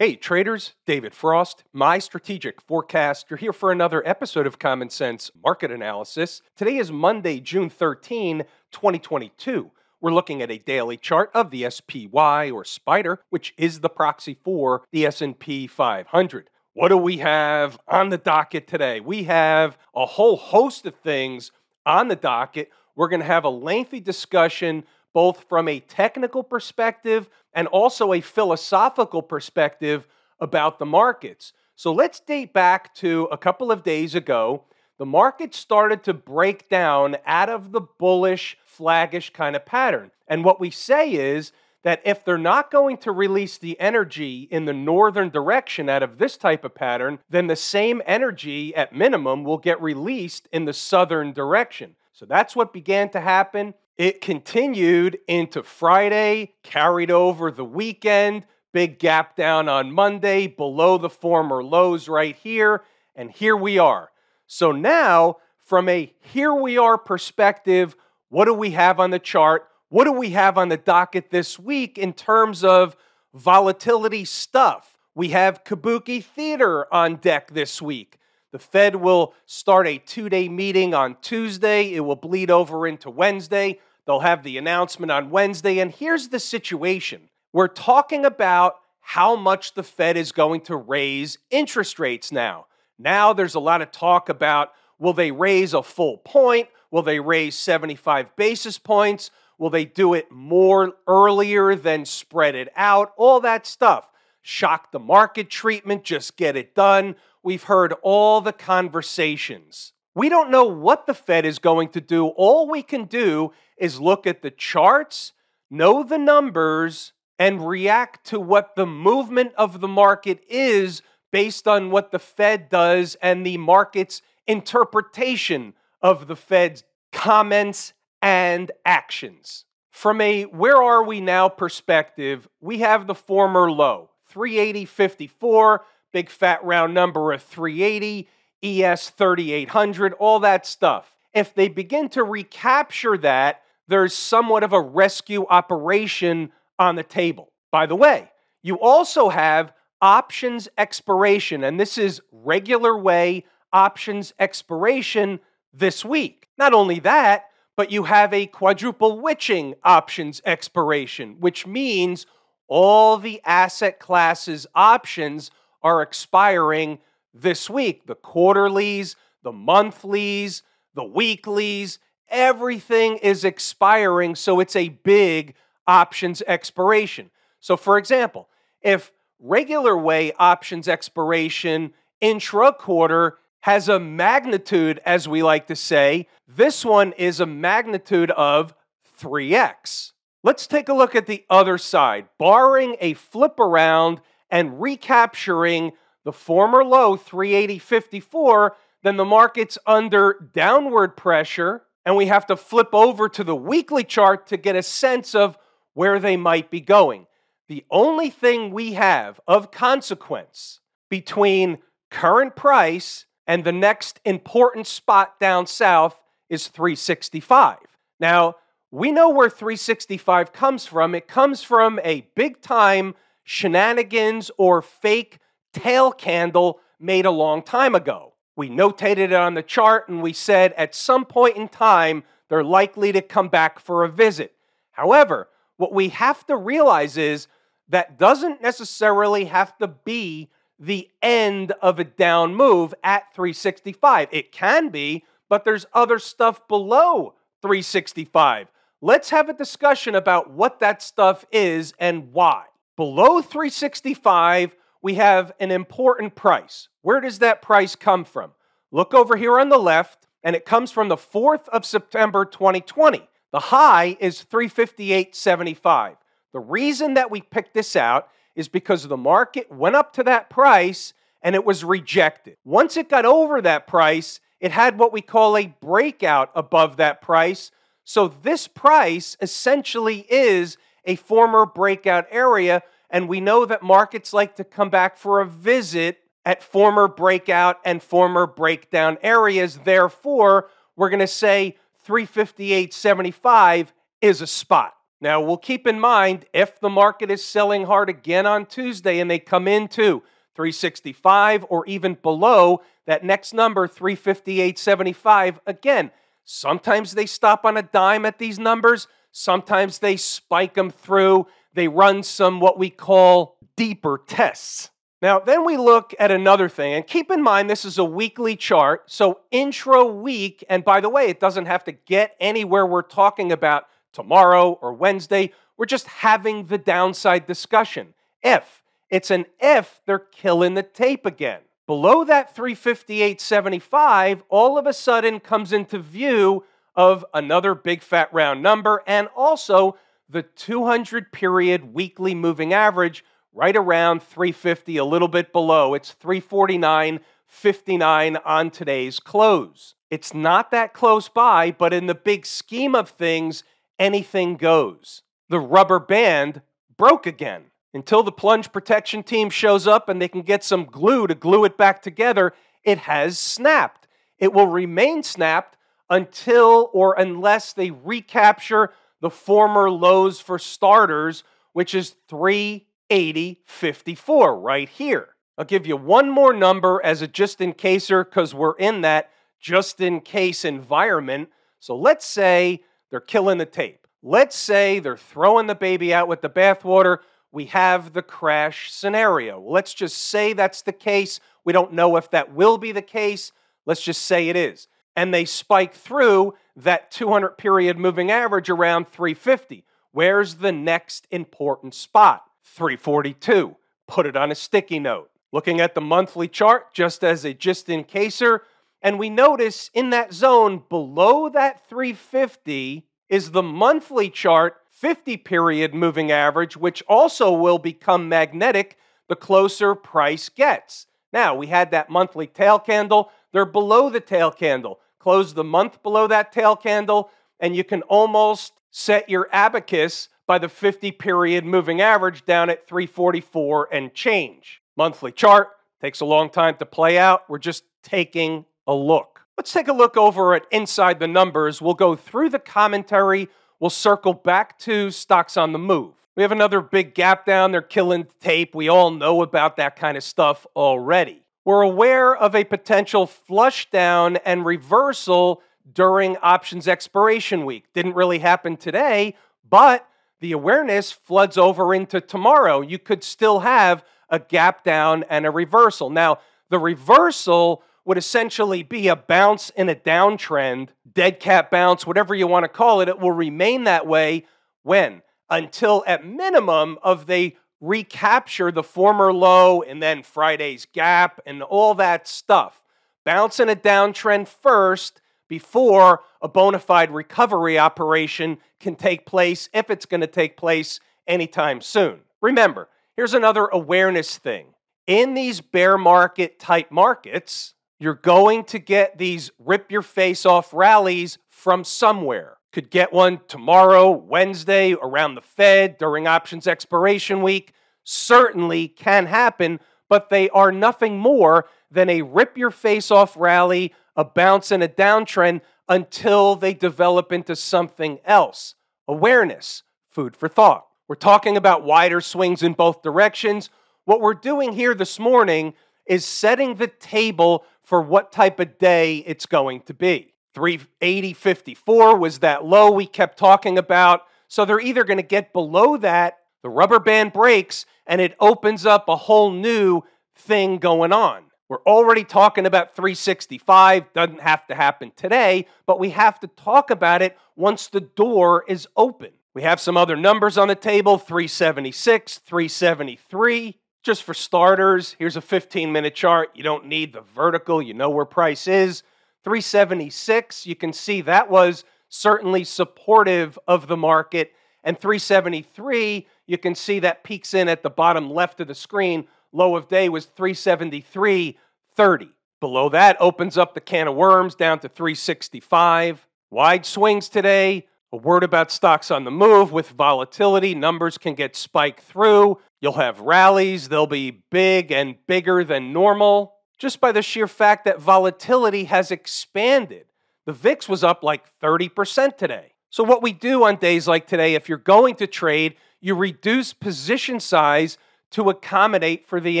Hey traders, David Frost, my strategic forecast. You're here for another episode of Common Sense Market Analysis. Today is Monday, June 13, 2022. We're looking at a daily chart of the SPY or SPDR, which is the proxy for the S&P 500. What do we have on the docket today? We have a whole host of things on the docket. We're going to have a lengthy discussion both from a technical perspective and also a philosophical perspective about the markets. So let's date back to a couple of days ago. The market started to break down out of the bullish, flaggish kind of pattern. And what we say is that if they're not going to release the energy in the northern direction out of this type of pattern, then the same energy at minimum will get released in the southern direction. So that's what began to happen. It continued into Friday, carried over the weekend, big gap down on Monday, below the former lows right here, and here we are. So now, from a here we are perspective, what do we have on the chart? What do we have on the docket this week in terms of volatility stuff? We have Kabuki Theater on deck this week. The Fed will start a two-day meeting on Tuesday. It will bleed over into Wednesday. They'll have the announcement on Wednesday. And here's the situation. We're talking about how much the Fed is going to raise interest rates now. Now there's a lot of talk about, will they raise a full point? Will they raise 75 basis points? Will they do it more earlier than spread it out? All that stuff. Shock the market treatment, just get it done. We've heard all the conversations. We don't know what the Fed is going to do. All we can do is look at the charts, know the numbers, and react to what the movement of the market is based on what the Fed does and the market's interpretation of the Fed's comments and actions. From a where are we now perspective, we have the former low, 380.54. Big fat round number of 380, ES 3800, all that stuff. If they begin to recapture that, there's somewhat of a rescue operation on the table. By the way, you also have options expiration, and this is regular way options expiration this week. Not only that, but you have a quadruple witching options expiration, which means all the asset classes options are expiring this week. The quarterlies, the monthlies, the weeklies, everything is expiring, so it's a big options expiration. So for example, if regular way options expiration intra-quarter has a magnitude, as we like to say, this one is a magnitude of 3x. Let's take a look at the other side. Barring a flip around and recapturing the former low, 380.54, then the market's under downward pressure, and we have to flip over to the weekly chart to get a sense of where they might be going. The only thing we have of consequence between current price and the next important spot down south is 365. Now, we know where 365 comes from. It comes from a big-time shenanigans or fake tail candle made a long time ago. We notated it on the chart and we said at some point in time, they're likely to come back for a visit. However, what we have to realize is that doesn't necessarily have to be the end of a down move at 365. It can be, but there's other stuff below 365. Let's have a discussion about what that stuff is and why. Below 365, we have an important price. Where does that price come from? Look over here on the left, and it comes from the 4th of September, 2020. The high is 358.75. The reason that we picked this out is because the market went up to that price, and it was rejected. Once it got over that price, it had what we call a breakout above that price. So this price essentially is a former breakout area, and we know that markets like to come back for a visit at former breakout and former breakdown areas. Therefore, we're going to say 358.75 is a spot. Now, we'll keep in mind, if the market is selling hard again on Tuesday and they come into 365 or even below that next number, 358.75, again, sometimes they stop on a dime at these numbers. Sometimes they spike them through. They run some what we call deeper tests. Now, then we look at another thing, and keep in mind this is a weekly chart, so intra-week, and by the way, it doesn't have to get anywhere we're talking about tomorrow or Wednesday. We're just having the downside discussion. If it's an if, they're killing the tape again. Below that 358.75, all of a sudden comes into view of another big fat round number, and also the 200-period weekly moving average, right around 350, a little bit below. It's 349.59 on today's close. It's not that close by, but in the big scheme of things, anything goes. The rubber band broke again. Until the plunge protection team shows up and they can get some glue to glue it back together, it has snapped. It will remain snapped until or unless they recapture the former lows for starters, which is 380.54 right here. I'll give you one more number as a just-in-caser because we're in that just-in-case environment. So let's say they're killing the tape. Let's say they're throwing the baby out with the bathwater. We have the crash scenario. Let's just say that's the case. We don't know if that will be the case. Let's just say it is. And they spike through that 200-period moving average around 350. Where's the next important spot? 342. Put it on a sticky note. Looking at the monthly chart just as a just-in-caser, and we notice in that zone below that 350 is the monthly chart 50-period moving average, which also will become magnetic the closer price gets. Now, we had that monthly tail candle. They're below the tail candle. Close the month below that tail candle, and you can almost set your abacus by the 50-period moving average down at 344 and change. Monthly chart takes a long time to play out. We're just taking a look. Let's take a look over at Inside the Numbers. We'll go through the commentary. We'll circle back to stocks on the move. We have another big gap down. They're killing tape. We all know about that kind of stuff already. We're aware of a potential flush down and reversal during options expiration week. Didn't really happen today, but the awareness floods over into tomorrow. You could still have a gap down and a reversal. Now, the reversal would essentially be a bounce in a downtrend, dead cat bounce, whatever you want to call it. It will remain that way when? Until at minimum of they recapture the former low and then Friday's gap and all that stuff. Bounce in a downtrend first before a bona fide recovery operation can take place, if it's going to take place anytime soon. Remember, here's another awareness thing. In these bear market type markets, you're going to get these rip your face off rallies from somewhere. Could get one tomorrow, Wednesday, around the Fed, during options expiration week. Certainly can happen, but they are nothing more than a rip-your-face-off rally, a bounce and a downtrend until they develop into something else. Awareness, food for thought. We're talking about wider swings in both directions. What we're doing here this morning is setting the table for what type of day it's going to be. 380.54 was that low we kept talking about. So they're either going to get below that, the rubber band breaks, and it opens up a whole new thing going on. We're already talking about 365. Doesn't have to happen today, but we have to talk about it once the door is open. We have some other numbers on the table, 376, 373. Just for starters, here's a 15-minute chart. You don't need the vertical. You know where price is. 376, you can see that was certainly supportive of the market. And 373, you can see that peaks in at the bottom left of the screen. Low of day was 373.30. Below that opens up the can of worms down to 365. Wide swings today. A word about stocks on the move with volatility. Numbers can get spiked through. You'll have rallies. They'll be big and bigger than normal, just by the sheer fact that volatility has expanded. The VIX was up like 30% today. So what we do on days like today, if you're going to trade, you reduce position size to accommodate for the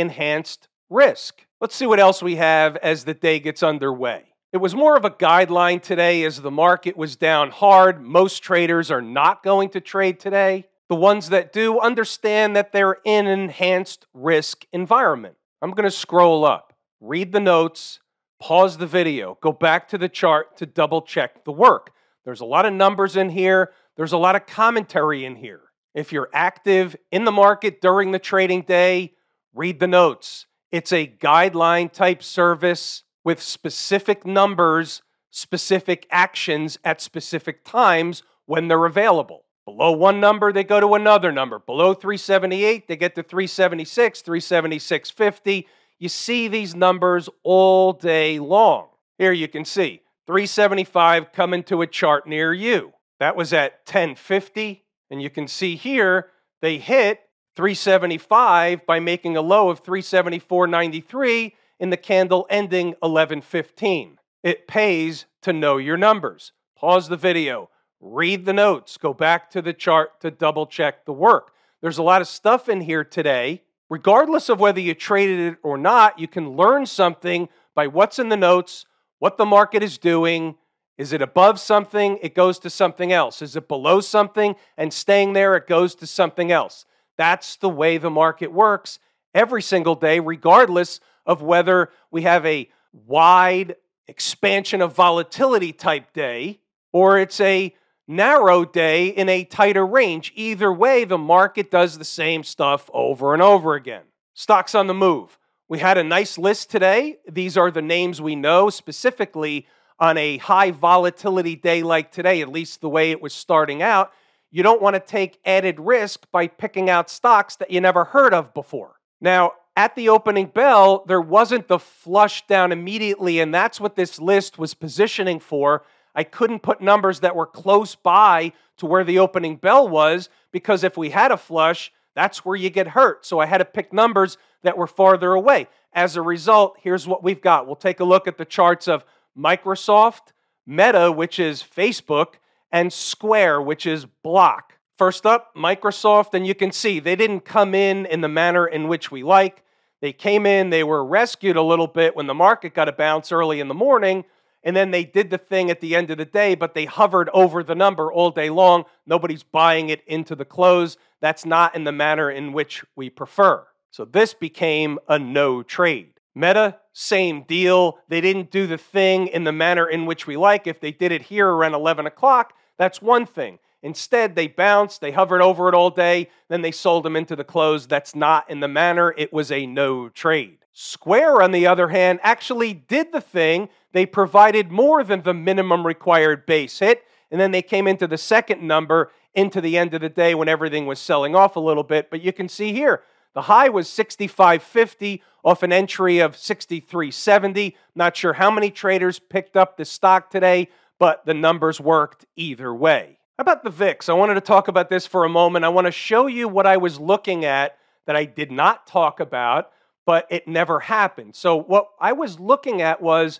enhanced risk. Let's see what else we have as the day gets underway. It was more of a guideline today as the market was down hard. Most traders are not going to trade today. The ones that do understand that they're in an enhanced risk environment. I'm going to scroll up, read the notes, pause the video, go back to the chart to double check the work. There's a lot of numbers in here. There's a lot of commentary in here. If you're active in the market during the trading day, read the notes. It's a guideline type service with specific numbers, specific actions at specific times when they're available. Below one number, they go to another number. Below 378, they get to 376, 376.50. You see these numbers all day long. Here you can see 375 coming to a chart near you. That was at 1050. And you can see here, they hit 375 by making a low of 374.93 in the candle ending 11:15. It pays to know your numbers. Pause the video, read the notes, go back to the chart to double check the work. There's a lot of stuff in here today. Regardless of whether you traded it or not, you can learn something by what's in the notes, what the market is doing. Is it above something? It goes to something else. Is it below something and staying there? It goes to something else. That's the way the market works every single day, regardless of whether we have a wide expansion of volatility type day or it's a narrow day in a tighter range. Either way, the market does the same stuff over and over again. Stocks on the move. We had a nice list today. These are the names we know specifically on a high volatility day like today, at least the way it was starting out. You don't want to take added risk by picking out stocks that you never heard of before. Now, at the opening bell, there wasn't the flush down immediately, and that's what this list was positioning for. I couldn't put numbers that were close by to where the opening bell was, because if we had a flush, that's where you get hurt. So I had to pick numbers that were farther away. As a result, here's what we've got. We'll take a look at the charts of Microsoft, Meta, which is Facebook, and Square, which is Block. First up, Microsoft, and you can see they didn't come in the manner in which we like. They came in, they were rescued a little bit when the market got a bounce early in the morning, and then they did the thing at the end of the day, but they hovered over the number all day long. Nobody's buying it into the close. That's not in the manner in which we prefer. So this became a no trade. Meta, same deal. They didn't do the thing in the manner in which we like. If they did it here around 11 o'clock, that's one thing. Instead, they bounced, they hovered over it all day, then they sold them into the close. That's not in the manner. It was a no trade. Square, on the other hand, actually did the thing. They provided more than the minimum required base hit, and then they came into the second number into the end of the day when everything was selling off a little bit. But you can see here, the high was 65.50 off an entry of 63.70. Not sure how many traders picked up this stock today, but the numbers worked either way. How about the VIX? I wanted to talk about this for a moment. I want to show you what I was looking at that I did not talk about, but it never happened. So what I was looking at was,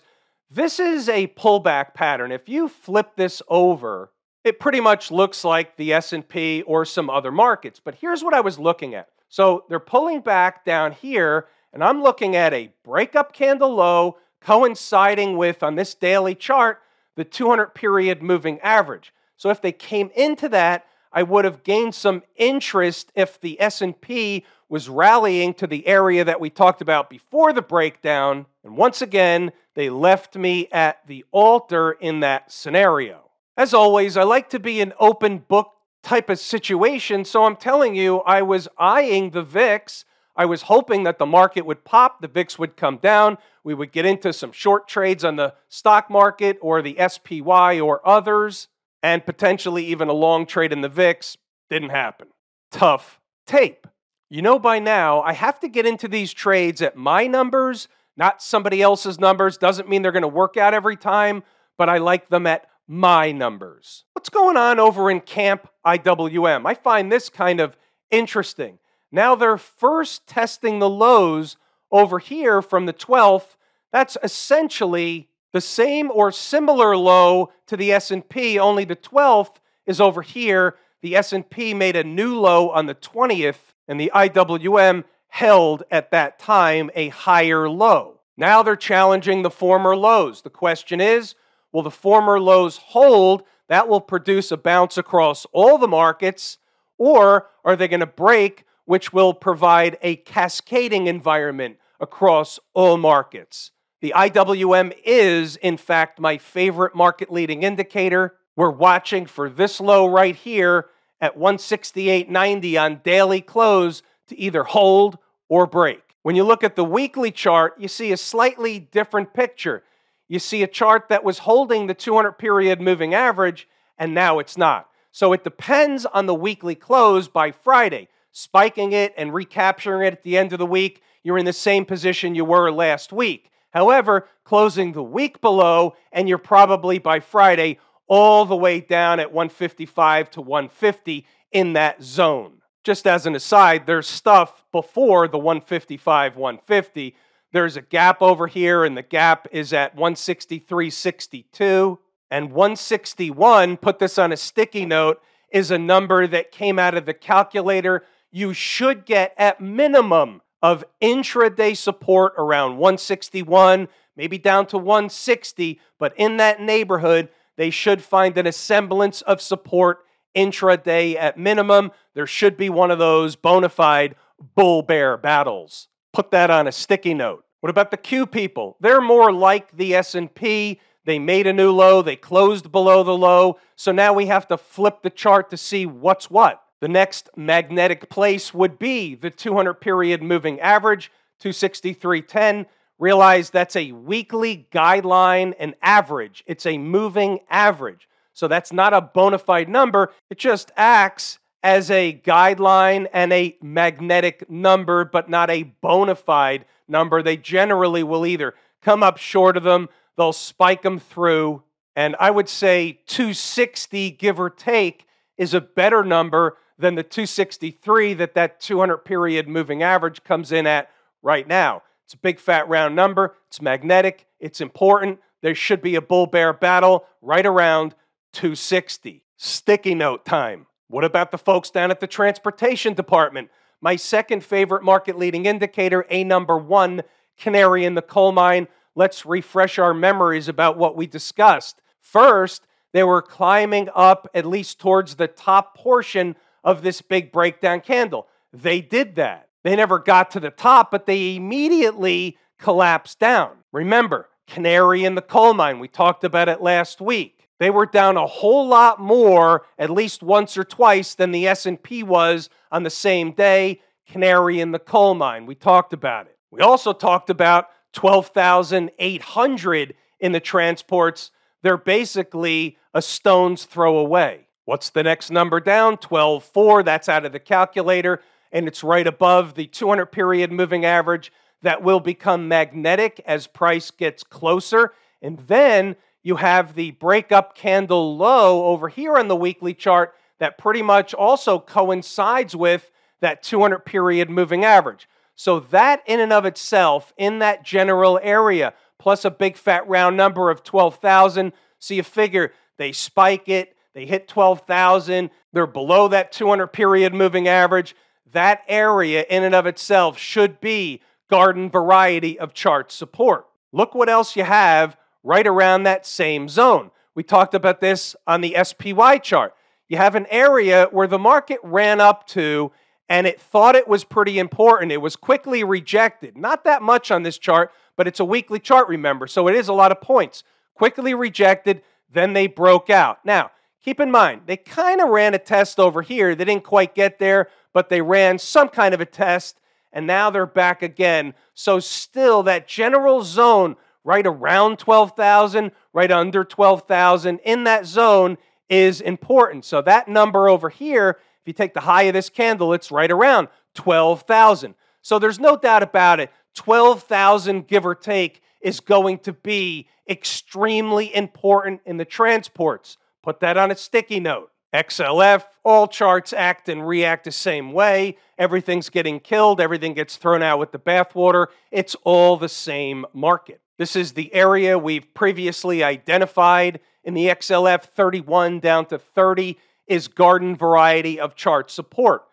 this is a pullback pattern. If you flip this over, it pretty much looks like the S&P or some other markets. But here's what I was looking at. So they're pulling back down here, and I'm looking at a breakup candle low coinciding with, on this daily chart, the 200-period moving average. So if they came into that, I would have gained some interest if the S&P was rallying to the area that we talked about before the breakdown. And once again, they left me at the altar in that scenario. As always, I like to be an open book type of situation. So I'm telling you, I was eyeing the VIX. I was hoping that the market would pop, the VIX would come down, we would get into some short trades on the stock market or the SPY or others, and potentially even a long trade in the VIX. Didn't happen. Tough tape. You know by now, I have to get into these trades at my numbers, not somebody else's numbers. Doesn't mean they're going to work out every time, but I like them at my numbers. What's going on over in Camp IWM? I find this kind of interesting. Now they're first testing the lows over here from the 12th. That's essentially the same or similar low to the S&P, only the 12th is over here. The S&P made a new low on the 20th, and the IWM held at that time a higher low. Now they're challenging the former lows. The question is, will the former lows hold? That will produce a bounce across all the markets, or are they going to break, which will provide a cascading environment across all markets? The IWM is, in fact, my favorite market-leading indicator. We're watching for this low right here at 168.90 on daily close to either hold or break. When you look at the weekly chart, you see a slightly different picture. You see a chart that was holding the 200-period moving average, and now it's not. So it depends on the weekly close by Friday. Spiking it and recapturing it at the end of the week, you're in the same position you were last week. However, closing the week below, and you're probably by Friday all the way down at 155 to 150 in that zone. Just as an aside, there's stuff before the 155, 150. There's a gap over here, and the gap is at 163.62. And 161, put this on a sticky note, is a number that came out of the calculator. You should get at minimum of intraday support around 161, maybe down to 160, but in that neighborhood, they should find a semblance of support intraday at minimum. There should be one of those bona fide bull-bear battles. Put that on a sticky note. What about the Q people? They're more like the S&P. They made a new low. They closed below the low. So now we have to flip the chart to see what's what. The next magnetic place would be the 200-period moving average, 263.10. Realize that's a weekly guideline and average. It's a moving average. So that's not a bona fide number. It just acts as a guideline and a magnetic number, but not a bona fide number. They generally will either come up short of them, they'll spike them through, and I would say 260, give or take, is a better number than the 263 that 200-period moving average comes in at right now. It's a big, fat, round number. It's magnetic. It's important. There should be a bull-bear battle right around 260. Sticky note time. What about the folks down at the transportation department? My second favorite market-leading indicator, a number one, canary in the coal mine. Let's refresh our memories about what we discussed. First, they were climbing up at least towards the top portion of this big breakdown candle. They did that. They never got to the top, but they immediately collapsed down. Remember, canary in the coal mine. We talked about it last week. They were down a whole lot more, at least once or twice, than the S&P was on the same day. Canary in the coal mine. We talked about it. We also talked about 12,800 in the transports. They're basically a stone's throw away. What's the next number down? 12.4. That's out of the calculator, and it's right above the 200-period moving average that will become magnetic as price gets closer. And then you have the breakup candle low over here on the weekly chart that pretty much also coincides with that 200-period moving average. So that in and of itself, in that general area, plus a big fat round number of 12,000. So you figure they spike it, they hit 12,000, they're below that 200-period moving average. That area in and of itself should be garden variety of chart support. Look what else you have right around that same zone. We talked about this on the SPY chart. You have an area where the market ran up to and it thought it was pretty important. It was quickly rejected. Not that much on this chart, but it's a weekly chart, remember, so it is a lot of points. Quickly rejected, then they broke out. Now, keep in mind, they kind of ran a test over here. They didn't quite get there, but they ran some kind of a test, and now they're back again. So still, that general zone right around 12,000, right under 12,000, in that zone is important. So that number over here, if you take the high of this candle, it's right around 12,000. So there's no doubt about it. 12,000, give or take, is going to be extremely important in the transports. Put that on a sticky note. XLF, all charts act and react the same way. Everything's getting killed. Everything gets thrown out with the bathwater. It's all the same market. This is the area we've previously identified in the XLF 31 down to 30. is garden variety of chart support.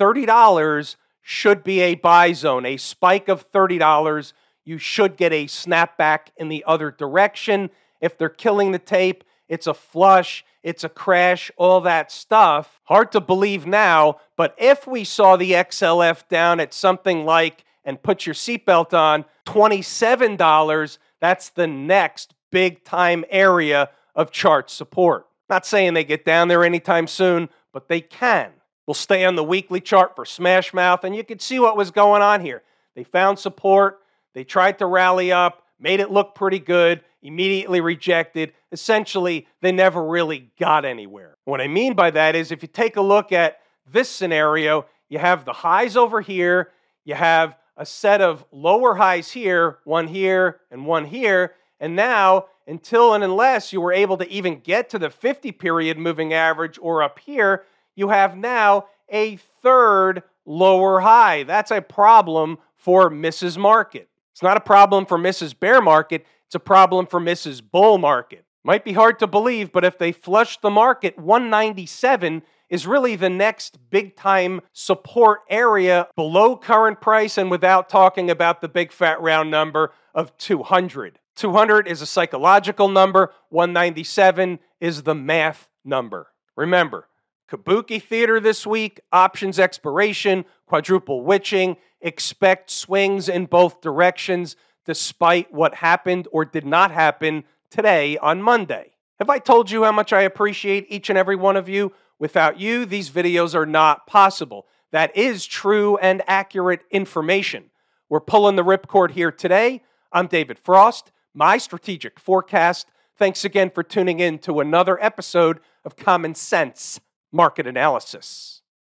$30 should be a buy zone. A spike of $30, you should get a snapback in the other direction. If they're killing the tape, it's a flush, it's a crash, all that stuff. Hard to believe now, but if we saw the XLF down at something like, and put your seatbelt on, $27, that's the next big time area of chart support. Not saying they get down there anytime soon, but they can. We'll stay on the weekly chart for Smash Mouth, and you can see what was going on here. They found support, they tried to rally up, made it look pretty good, immediately rejected. Essentially, they never really got anywhere. What I mean by that is if you take a look at this scenario, you have the highs over here, you have a set of lower highs here, one here and one here. And now, until and unless you were able to even get to the 50 period moving average or up here, you have now a third lower high. That's a problem for Mrs. Market. It's not a problem for Mrs. Bear Market. It's a problem for Mrs. Bull Market. Might be hard to believe, but if they flush the market, 197 is really the next big-time support area below current price and without talking about the big fat round number of 200. 200 is a psychological number. 197 is the math number. Remember, Kabuki Theater this week, options expiration, quadruple witching, expect swings in both directions despite what happened or did not happen today on Monday. Have I told you how much I appreciate each and every one of you? Without you, these videos are not possible. That is true and accurate information. We're pulling the ripcord here today. I'm David Frost, my strategic forecast. Thanks again for tuning in to another episode of Common Sense Market Analysis.